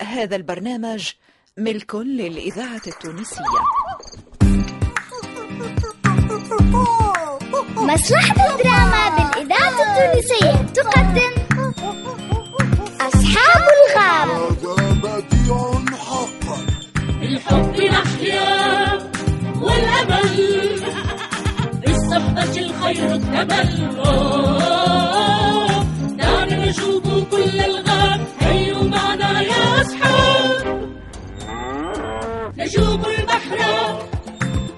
هذا البرنامج ملك للإذاعة التونسية. مصلحة الدراما بالإذاعة التونسية تقدم أصحاب الغاب. الحب الأحياء والأمل بالصحبة الخير التبل، دعنا نشوف كل الغاب، هيوا معنا يا أصحاب، نجوم البحر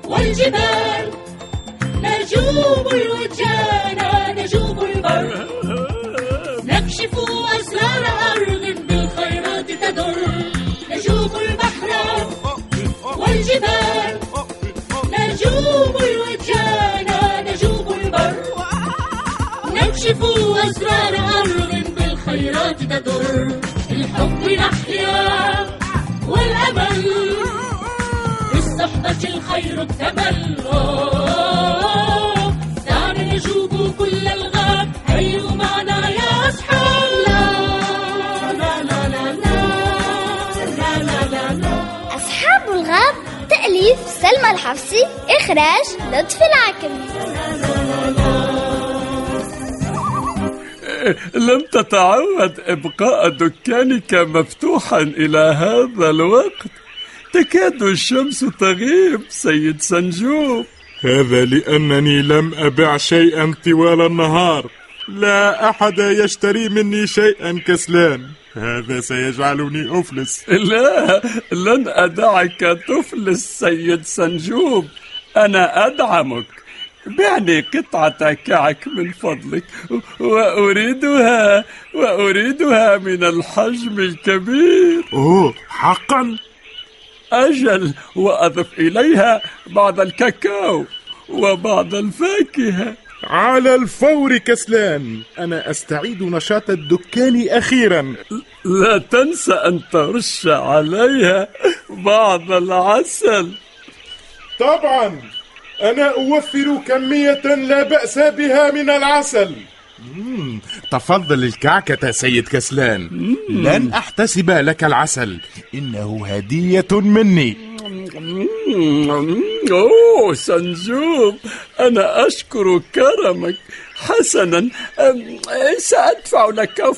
والجبال، نجوم الوجانا، نجوم البر، نكشف أسرار أرض بالخيرات تدر، نجوم البحر والجبال، نجوم الوجانا، نجوم البر، نكشف أسرار أرض بالخيرات تدر. الحب نحيا والأمل بالصحبة الخير التبل، دعنا نجوب كل الغاب، هيوا معنا يا أصحاب. لا لا لا لا لا لا لا. أصحاب الغاب، تأليف سلمى الحفصي، إخراج لطفي العكرمي. لم تتعود إبقاء دكانك مفتوحا إلى هذا الوقت، تكاد الشمس تغيب سيد سنجوب. هذا لأنني لم أبع شيئا طوال النهار، لا أحد يشتري مني شيئا كسلان، هذا سيجعلني أفلس. لا، لن أدعك تفلس سيد سنجوب، أنا أدعمك، بعني قطعة كعك من فضلك، وأريدها من الحجم الكبير. أوه، حقا؟ أجل، وأضف إليها بعض الكاكاو وبعض الفاكهة. على الفور كسلان، أنا أستعيد نشاط الدكان أخيرا. لا تنسى أن ترش عليها بعض العسل. طبعا، أنا أوفر كمية لا بأس بها من العسل. تفضل الكعكة سيد كسلان. لن أحتسب لك العسل، إنه هدية مني. أوه سنجوب، أنا أشكر كرمك. حسنا، سأدفع لك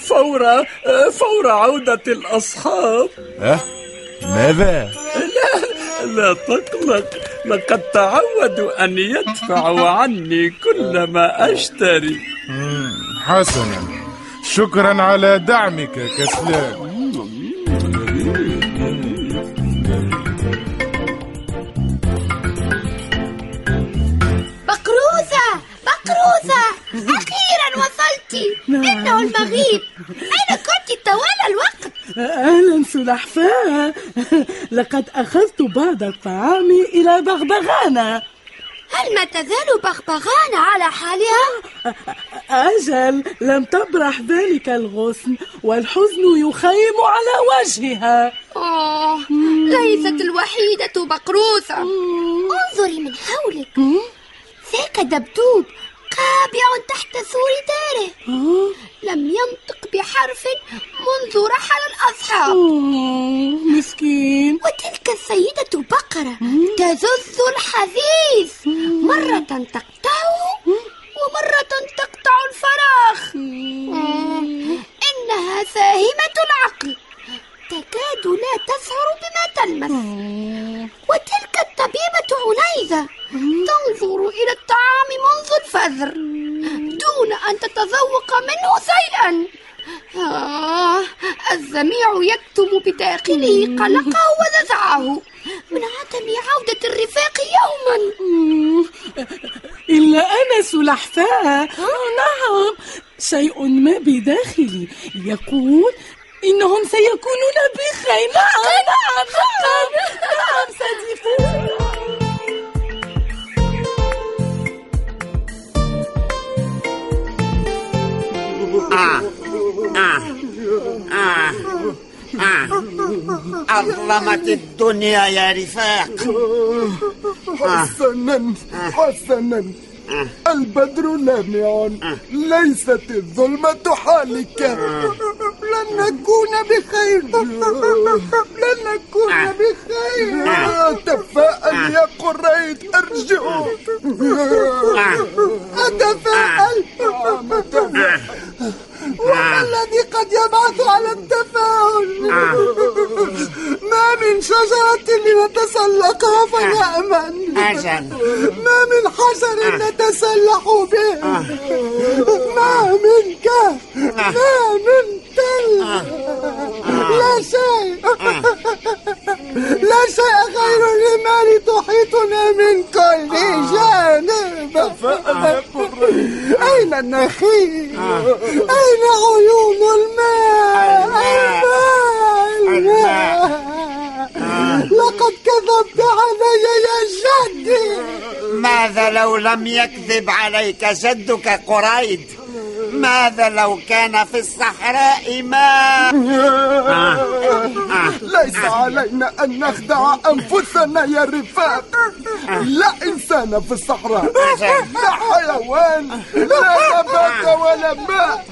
فور عودة الأصحاب. ماذا؟ لا تقلق، لقد تعودوا أن يدفعوا عني كل ما أشتري. حسنا، شكرا على دعمك كسلان. بقروزة، أخيرا وصلت، إنه المغيب، أين كنت طوال الوقت؟ أهلا سلحفاة، لقد أخذت بعض الطعام إلى بغبغانة. هل ما تزال بغبغانة على حالها؟ أجل، لم تبرح ذلك الغصن، والحزن يخيم على وجهها. ليست الوحيدة بقروزة. انظري من حولك، ذاك دبدوب قابع تحت سور داره، لم ينطق بحرف منذ رحل الأصحاب. مسكين. وتلك السيدة بقرة تزز الحديث، مرة تقطعه ومرة تقطع الفراخ. إنها ساهمة العقل، تكاد لا تشعر بما تلمس. وتلك الطبيبة عنيزة تنظر إلى الطعام منذ الفجر دون أن تتذوق منه شيئا. الجميع يكتم بداخله قلقه وذعه من عدم عودة الرفاق يوما. إلا أنا سلحفاة، نعم، شيء ما بداخلي يقول إنهم سيكونون بخير. نعم صديقي. أظلمت الدنيا يا رفاق. حسنا، البدر لامع، ليست الظلمة حالك. لن نكون بخير، لن نكون بخير. أتفائل يا قريت، أرجعوا. أتفائل، وما الذي قد يبعث على التفاؤل؟ ما من شجرة لنتسلقها فنأمن، ما من حجر نتسلح به، ما من كهف، ما من تل، لا شيء، لا شيء غير الرمال تحيطنا من كل جانب. أين النخيل؟ أين عيون الماء؟ الماء، لقد كذبت علي يا جدي. ماذا لو لم يكذب عليك جدك قريد؟ ماذا لو كان في الصحراء ماء؟ ليس علينا أن نخدع أنفسنا يا رفاق. لا إنسان في الصحراء، لا حيوان، لا نبات ولا ماء.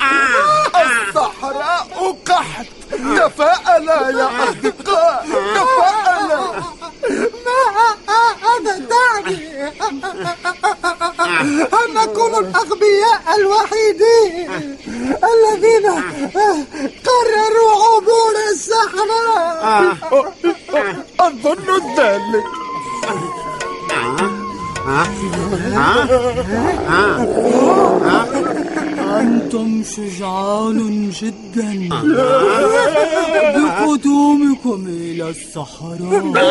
الصحراء قحط. تفاءلا يا أصدقاء، تفاءلا. ماذا تعني؟ هل نكون الأغبياء الوحيدين الذين قرروا عبور الصحراء؟ أظن ذلك. أنتم شجعان جدا بقدومكم إلى الصحراء.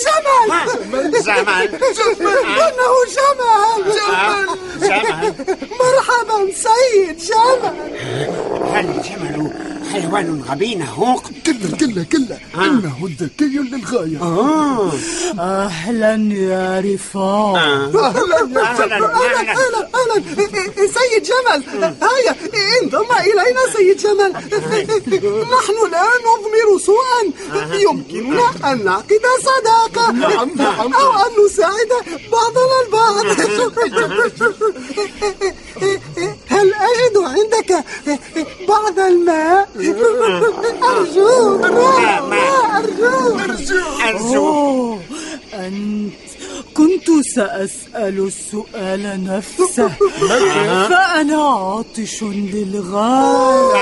جمل، جمل، إنه جمل، جمل. مرحبا سيد جمل. هل الجمل حيوان غبي هوق؟ كلا كلا كلا، إنه ذكي للغاية. أهلا يا رفاق. أهلا أهلا أهلا أهلا سيد جمل. هيا انضم إلينا سيد جمل. نحن لا نضمر سوءا، يمكننا أن نعقد صداقة أو أن نساعد بعضنا البعض. هل أجد عندك بعض الماء؟ أرجوك، أرجوك. أنت كنت سأسأل السؤال نفسه، فأنا عاطش للغاية.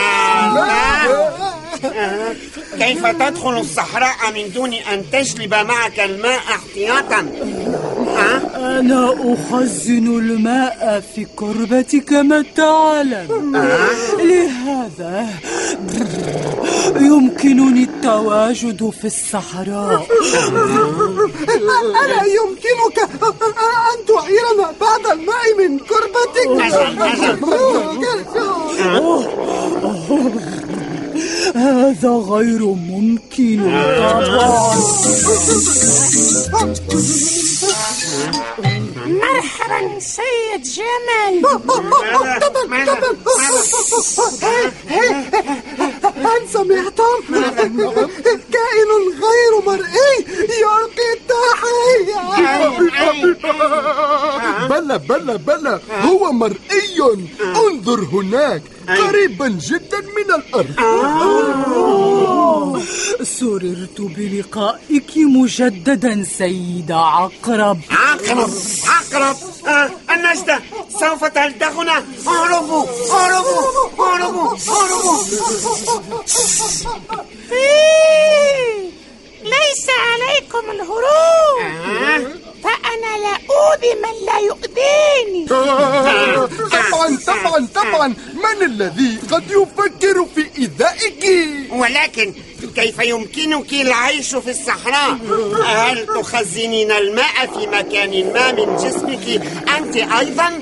كيف تدخل الصحراء من دون أن تجلب معك الماء احتياطا؟ أنا أخزن الماء في كربتي كما تعلم، لهذا يمكنني التواجد في الصحراء. ألا يمكنك أن تعيرنا بعض الماء من كربتك؟ هذا غير ممكن طبعا. مرحبا سيد جمال. هل سمعت؟ كائن غير مرئي يلقي التحية. بلى بلى بلى، هو مرئي. انظر هناك، قريبا جدا من الأرض. سررت بلقائك مجددا سيد عقرب. عقرب، عقرب، النجدة سوف تلدغنا. اهربوا اهربوا اهربوا اهربوا. ليس عليكم الهروب، فأنا لا أؤذي من لا يؤذيني. طبعا طبعا طبعا، من الذي قد يفكر في إيذائك؟ ولكن كيف يمكنك العيش في الصحراء؟ هل تخزنين الماء في مكان ما من جسمك أنت أيضا؟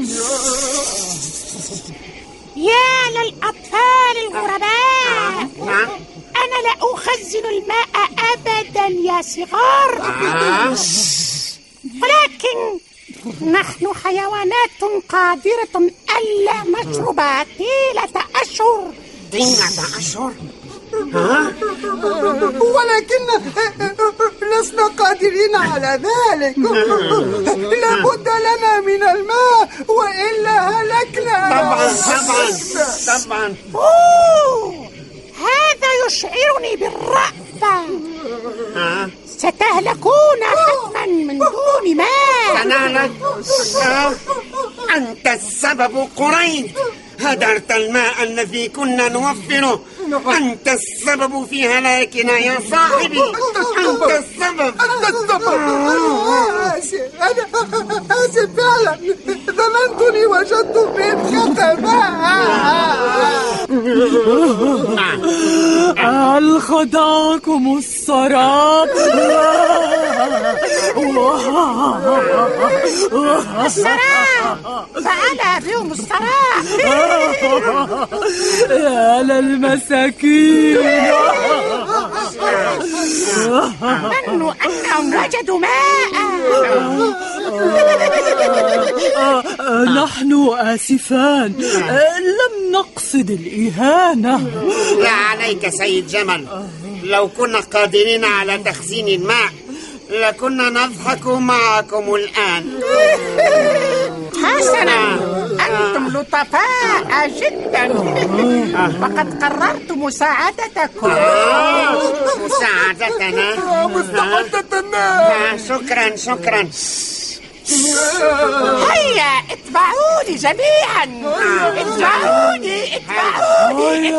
يا للأطفال الغرباء، أنا لا أخزن الماء أبدا يا صغار. ولكن نحن حيوانات قادرة ألا نشرب طيلة أشهر. طيلة أشهر؟ ها؟ ولكن لسنا قادرين على ذلك، لابد لنا من الماء وإلا هلكنا. طبعا. هذا يشعرني بالرأفة. ستهلكون حتما من دون ماء. أنا أنت السبب قرين، هدرت الماء الذي كنا نوفره، أنت السبب في هلاكنا يا صاحبي، أنت السبب. أنا آسف فعلا، ظننتني وجدت بإمكانك ماء. هل خدعكم السراب؟ السراب، فأنا بهم السراب. يا للمساكين، ظنوا أنهم وجدوا ماء. نحن آسفان، لم نقصد الإهانة. لا عليك سيد جمل، لو كنا قادرين على تخزين الماء لكنا نضحك معكم الآن. حسنا، أنتم لطفاء جدا، وقد قررت مساعدتكم. مساعدتنا، مستعدتنا. شكرا. هيا اتبعوني جميعا، اتبعوني. اتبعوني.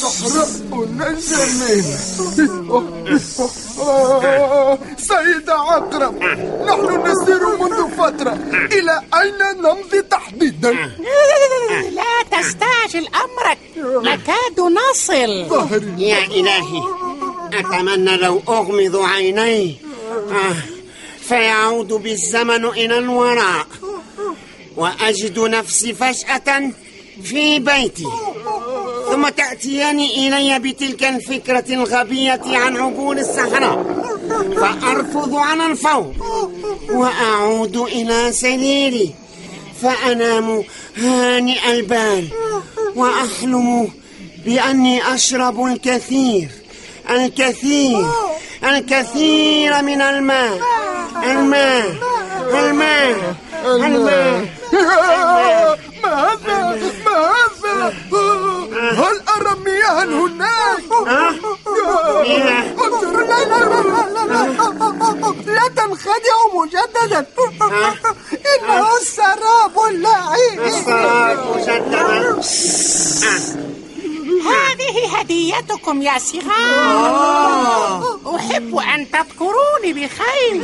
صحراء جميلة. سيد عقرب، نحن نسير منذ فترة، إلى أين نمضي تحديدا؟ لا تستعجل أمرك، نكاد نصل. يا إلهي، أتمنى لو أغمض عيني فيعود بالزمن إلى الوراء وأجد نفسي فجأة في بيتي، ثم تأتيني إلي بتلك الفكرة الغبية عن عبور الصحراء، فأرفض على الفور وأعود إلى سريري فأنام هانئ البال، وأحلم بأني أشرب الكثير من الماء. ما هذا؟ هل أرى مياها هناك؟ لا تنخدع مجددا، إنه السراب اللاعب. هذه هديتكم يا صغار، أحب أن تذكروني بخير.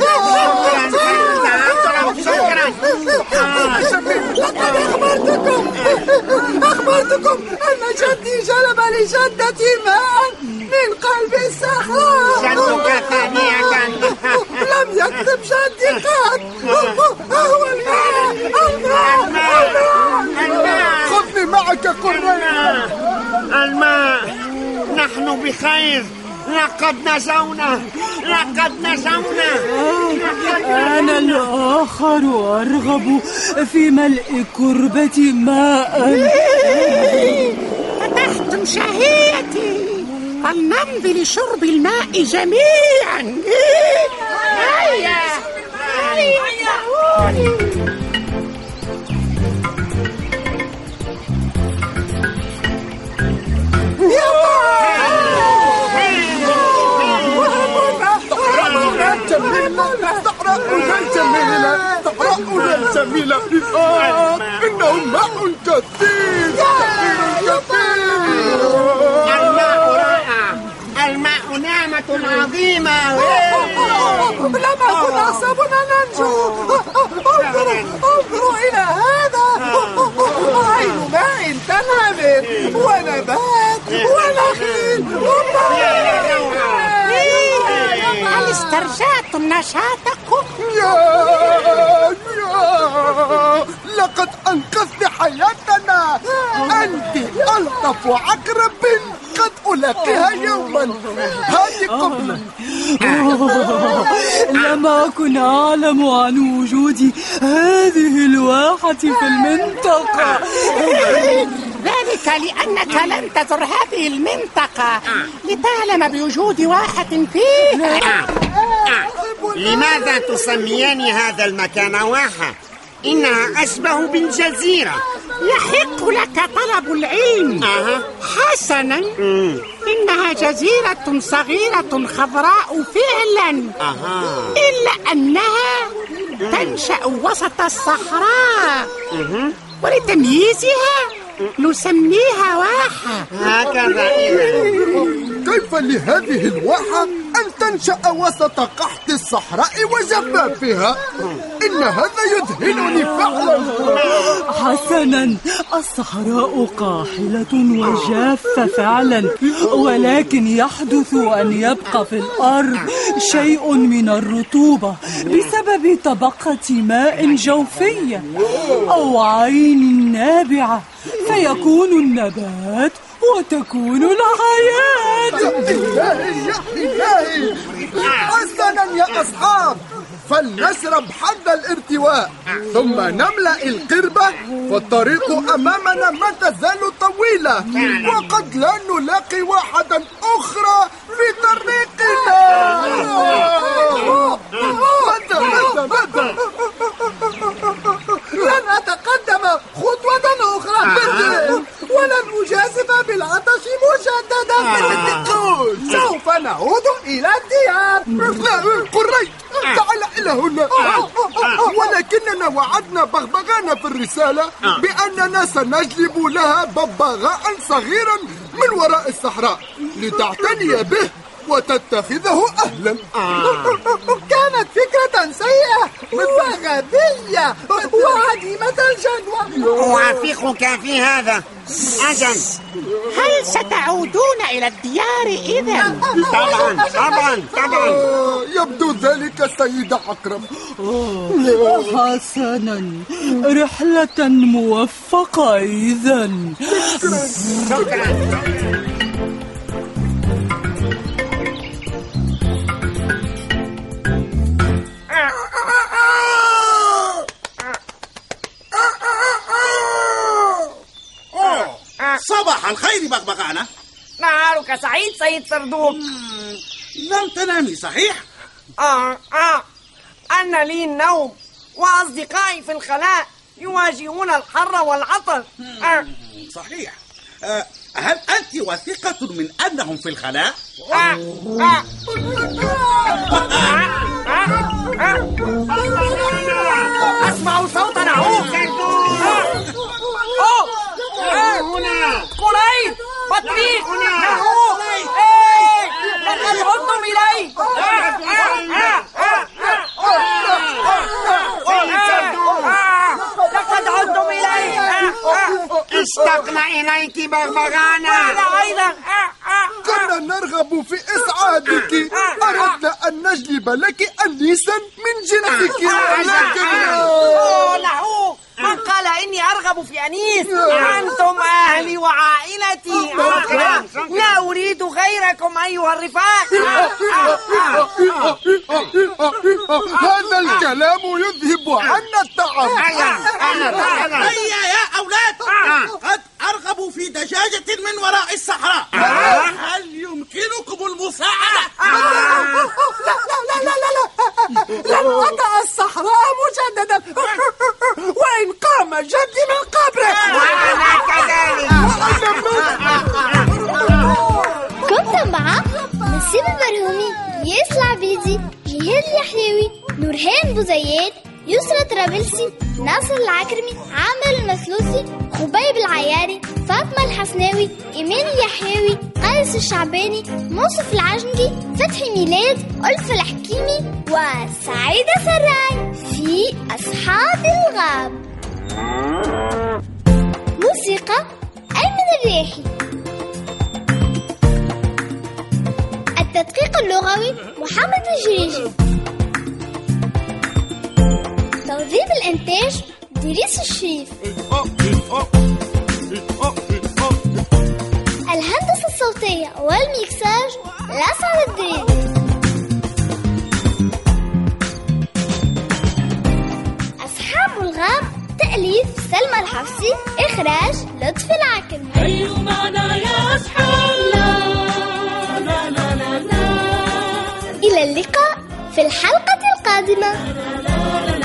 لقد أخبرتكم أن جدي جلب لجدتي ماء من قلب الصحراء. جدك ثانية، لم يكذب جدي قط، هو الماء. الماء، خذني معك قريبا. الماء، نحن بخير، لقد نجونا. أنا الآخر أرغب في ملء كربتي ماء. فتحتم شهيتي، فلنمضي لشرب الماء جميعا. هيا. صحراءنا الجميلة. إنه ماء كثير. الماء رائع، الماء نعمة عظيمة. لما كنا حسبنا ننجو. انظروا إلى هذا، عين ماء تنهمر ونبات ونخيل. هل استرجعتم نشاطكم؟ لقد أنقذت حياتنا، أنت ألطف عقرب قد ألاقيها يوما. هذه قبل لما أكن أعلم عن وجود هذه الواحة في المنطقة. ذلك لأنك لم تزر هذه المنطقة لتعلم بوجود واحة فيها. لماذا تسميان هذا المكان واحة؟ إنها أشبه بالجزيرة. يحق لك طلب العلم. حسنا. إنها جزيرة صغيرة خضراء فعلا. إلا أنها تنشأ وسط الصحراء. ولتمييزها نسميها واحة. هكذا. كيف لهذه الواحة أن تنشأ وسط قحط الصحراء وجفافها؟ إن هذا يذهلني فعلا. حسنا، الصحراء قاحلة وجافة فعلا، ولكن يحدث أن يبقى في الأرض شيء من الرطوبة بسبب طبقة ماء جوفية أو عين نابعة، فيكون النبات وتكون الحياة. إلهي إلهي، حسنا يا أصحاب، فلنشرب حد الارتواء ثم نملأ القربة، فالطريق أمامنا ما تزال طويلة وقد لا نلاقي واحدا أخرى في طريقنا. ماذا لن أتقدم خطوة أخرى ولن أجازف بالعطش مجددا. سوف نعود إلى الديار. قريت تعال إلى هنا، ولكننا وعدنا بغبغانا في الرسالة بأننا سنجلب لها ببغاء صغيرا من وراء الصحراء لتعتني به وتتخذه أهلا. كانت فكرة سيئة وغبية وعديمة الجدوى. أوافقك في هذا. أجل، هل ستعودون إلى الديار إذن؟ طبعا طبعا طبعا. يبدو ذلك سيد عكرم. حسنا، رحلة موفقة إذن. شكرا. صباح الخير بغبغانة. نهارك سعيد سيد صردوق. لم تنامي صحيح؟ أنا لي النوم وأصدقائي في الخلاء يواجهون الحر والعطل. صحيح. هل أنت واثقة من أنهم في الخلاء؟ أسمع صوتا عوق. قريب بطريق نهوه. لقد عدتم إليه. لقد عدتم إليه. اشتقنا إليك بغبغانة. أنا أيضا. كنا نرغب في إسعادك. أردنا أن نجلب لك أنيسا من جنسك. نهوه. من قال إني أرغب في أنيس؟ أنتم أهلي وعائلتي، لا أريد غيركم أيها الرفاق. هذا الكلام يذهب عنا التعب. هيا يا أولاد، قد أرغب في دجاجة من وراء الصحراء، هل يمكنكم المساعدة؟ لا لا لا لا، لن أدع الصحراء مجددا وإن قام جدي من قبرك. وأنا كذلك. كنت مع نسيم البرهومي، إلياس العبيدي، جهاد اليحياوي، نورهان بوزيان، يسرى الطرابلسي، ناصر العكرمي، عامر المثلوثي، خبيب العياري، فاطمة الحسناوي، إيمان اليحياوي، قيس الشعباني، المنصف العجنقي، فتحي ميلاد، ألفة الحكيمي وسعيدة سراي في أصحاب الغاب. موسيقى أيمن الرياحي. التدقيق اللغوي محمد الجريجي. توظيف الإنتاج إدريس الشريف. الهندسة الصوتية والميكساج لطفي العكرمي. الحفصي، إخراج لطفي العكرمي. هيو معنا يا أصحاب لا لا لا لا. إلى اللقاء في الحلقة القادمة.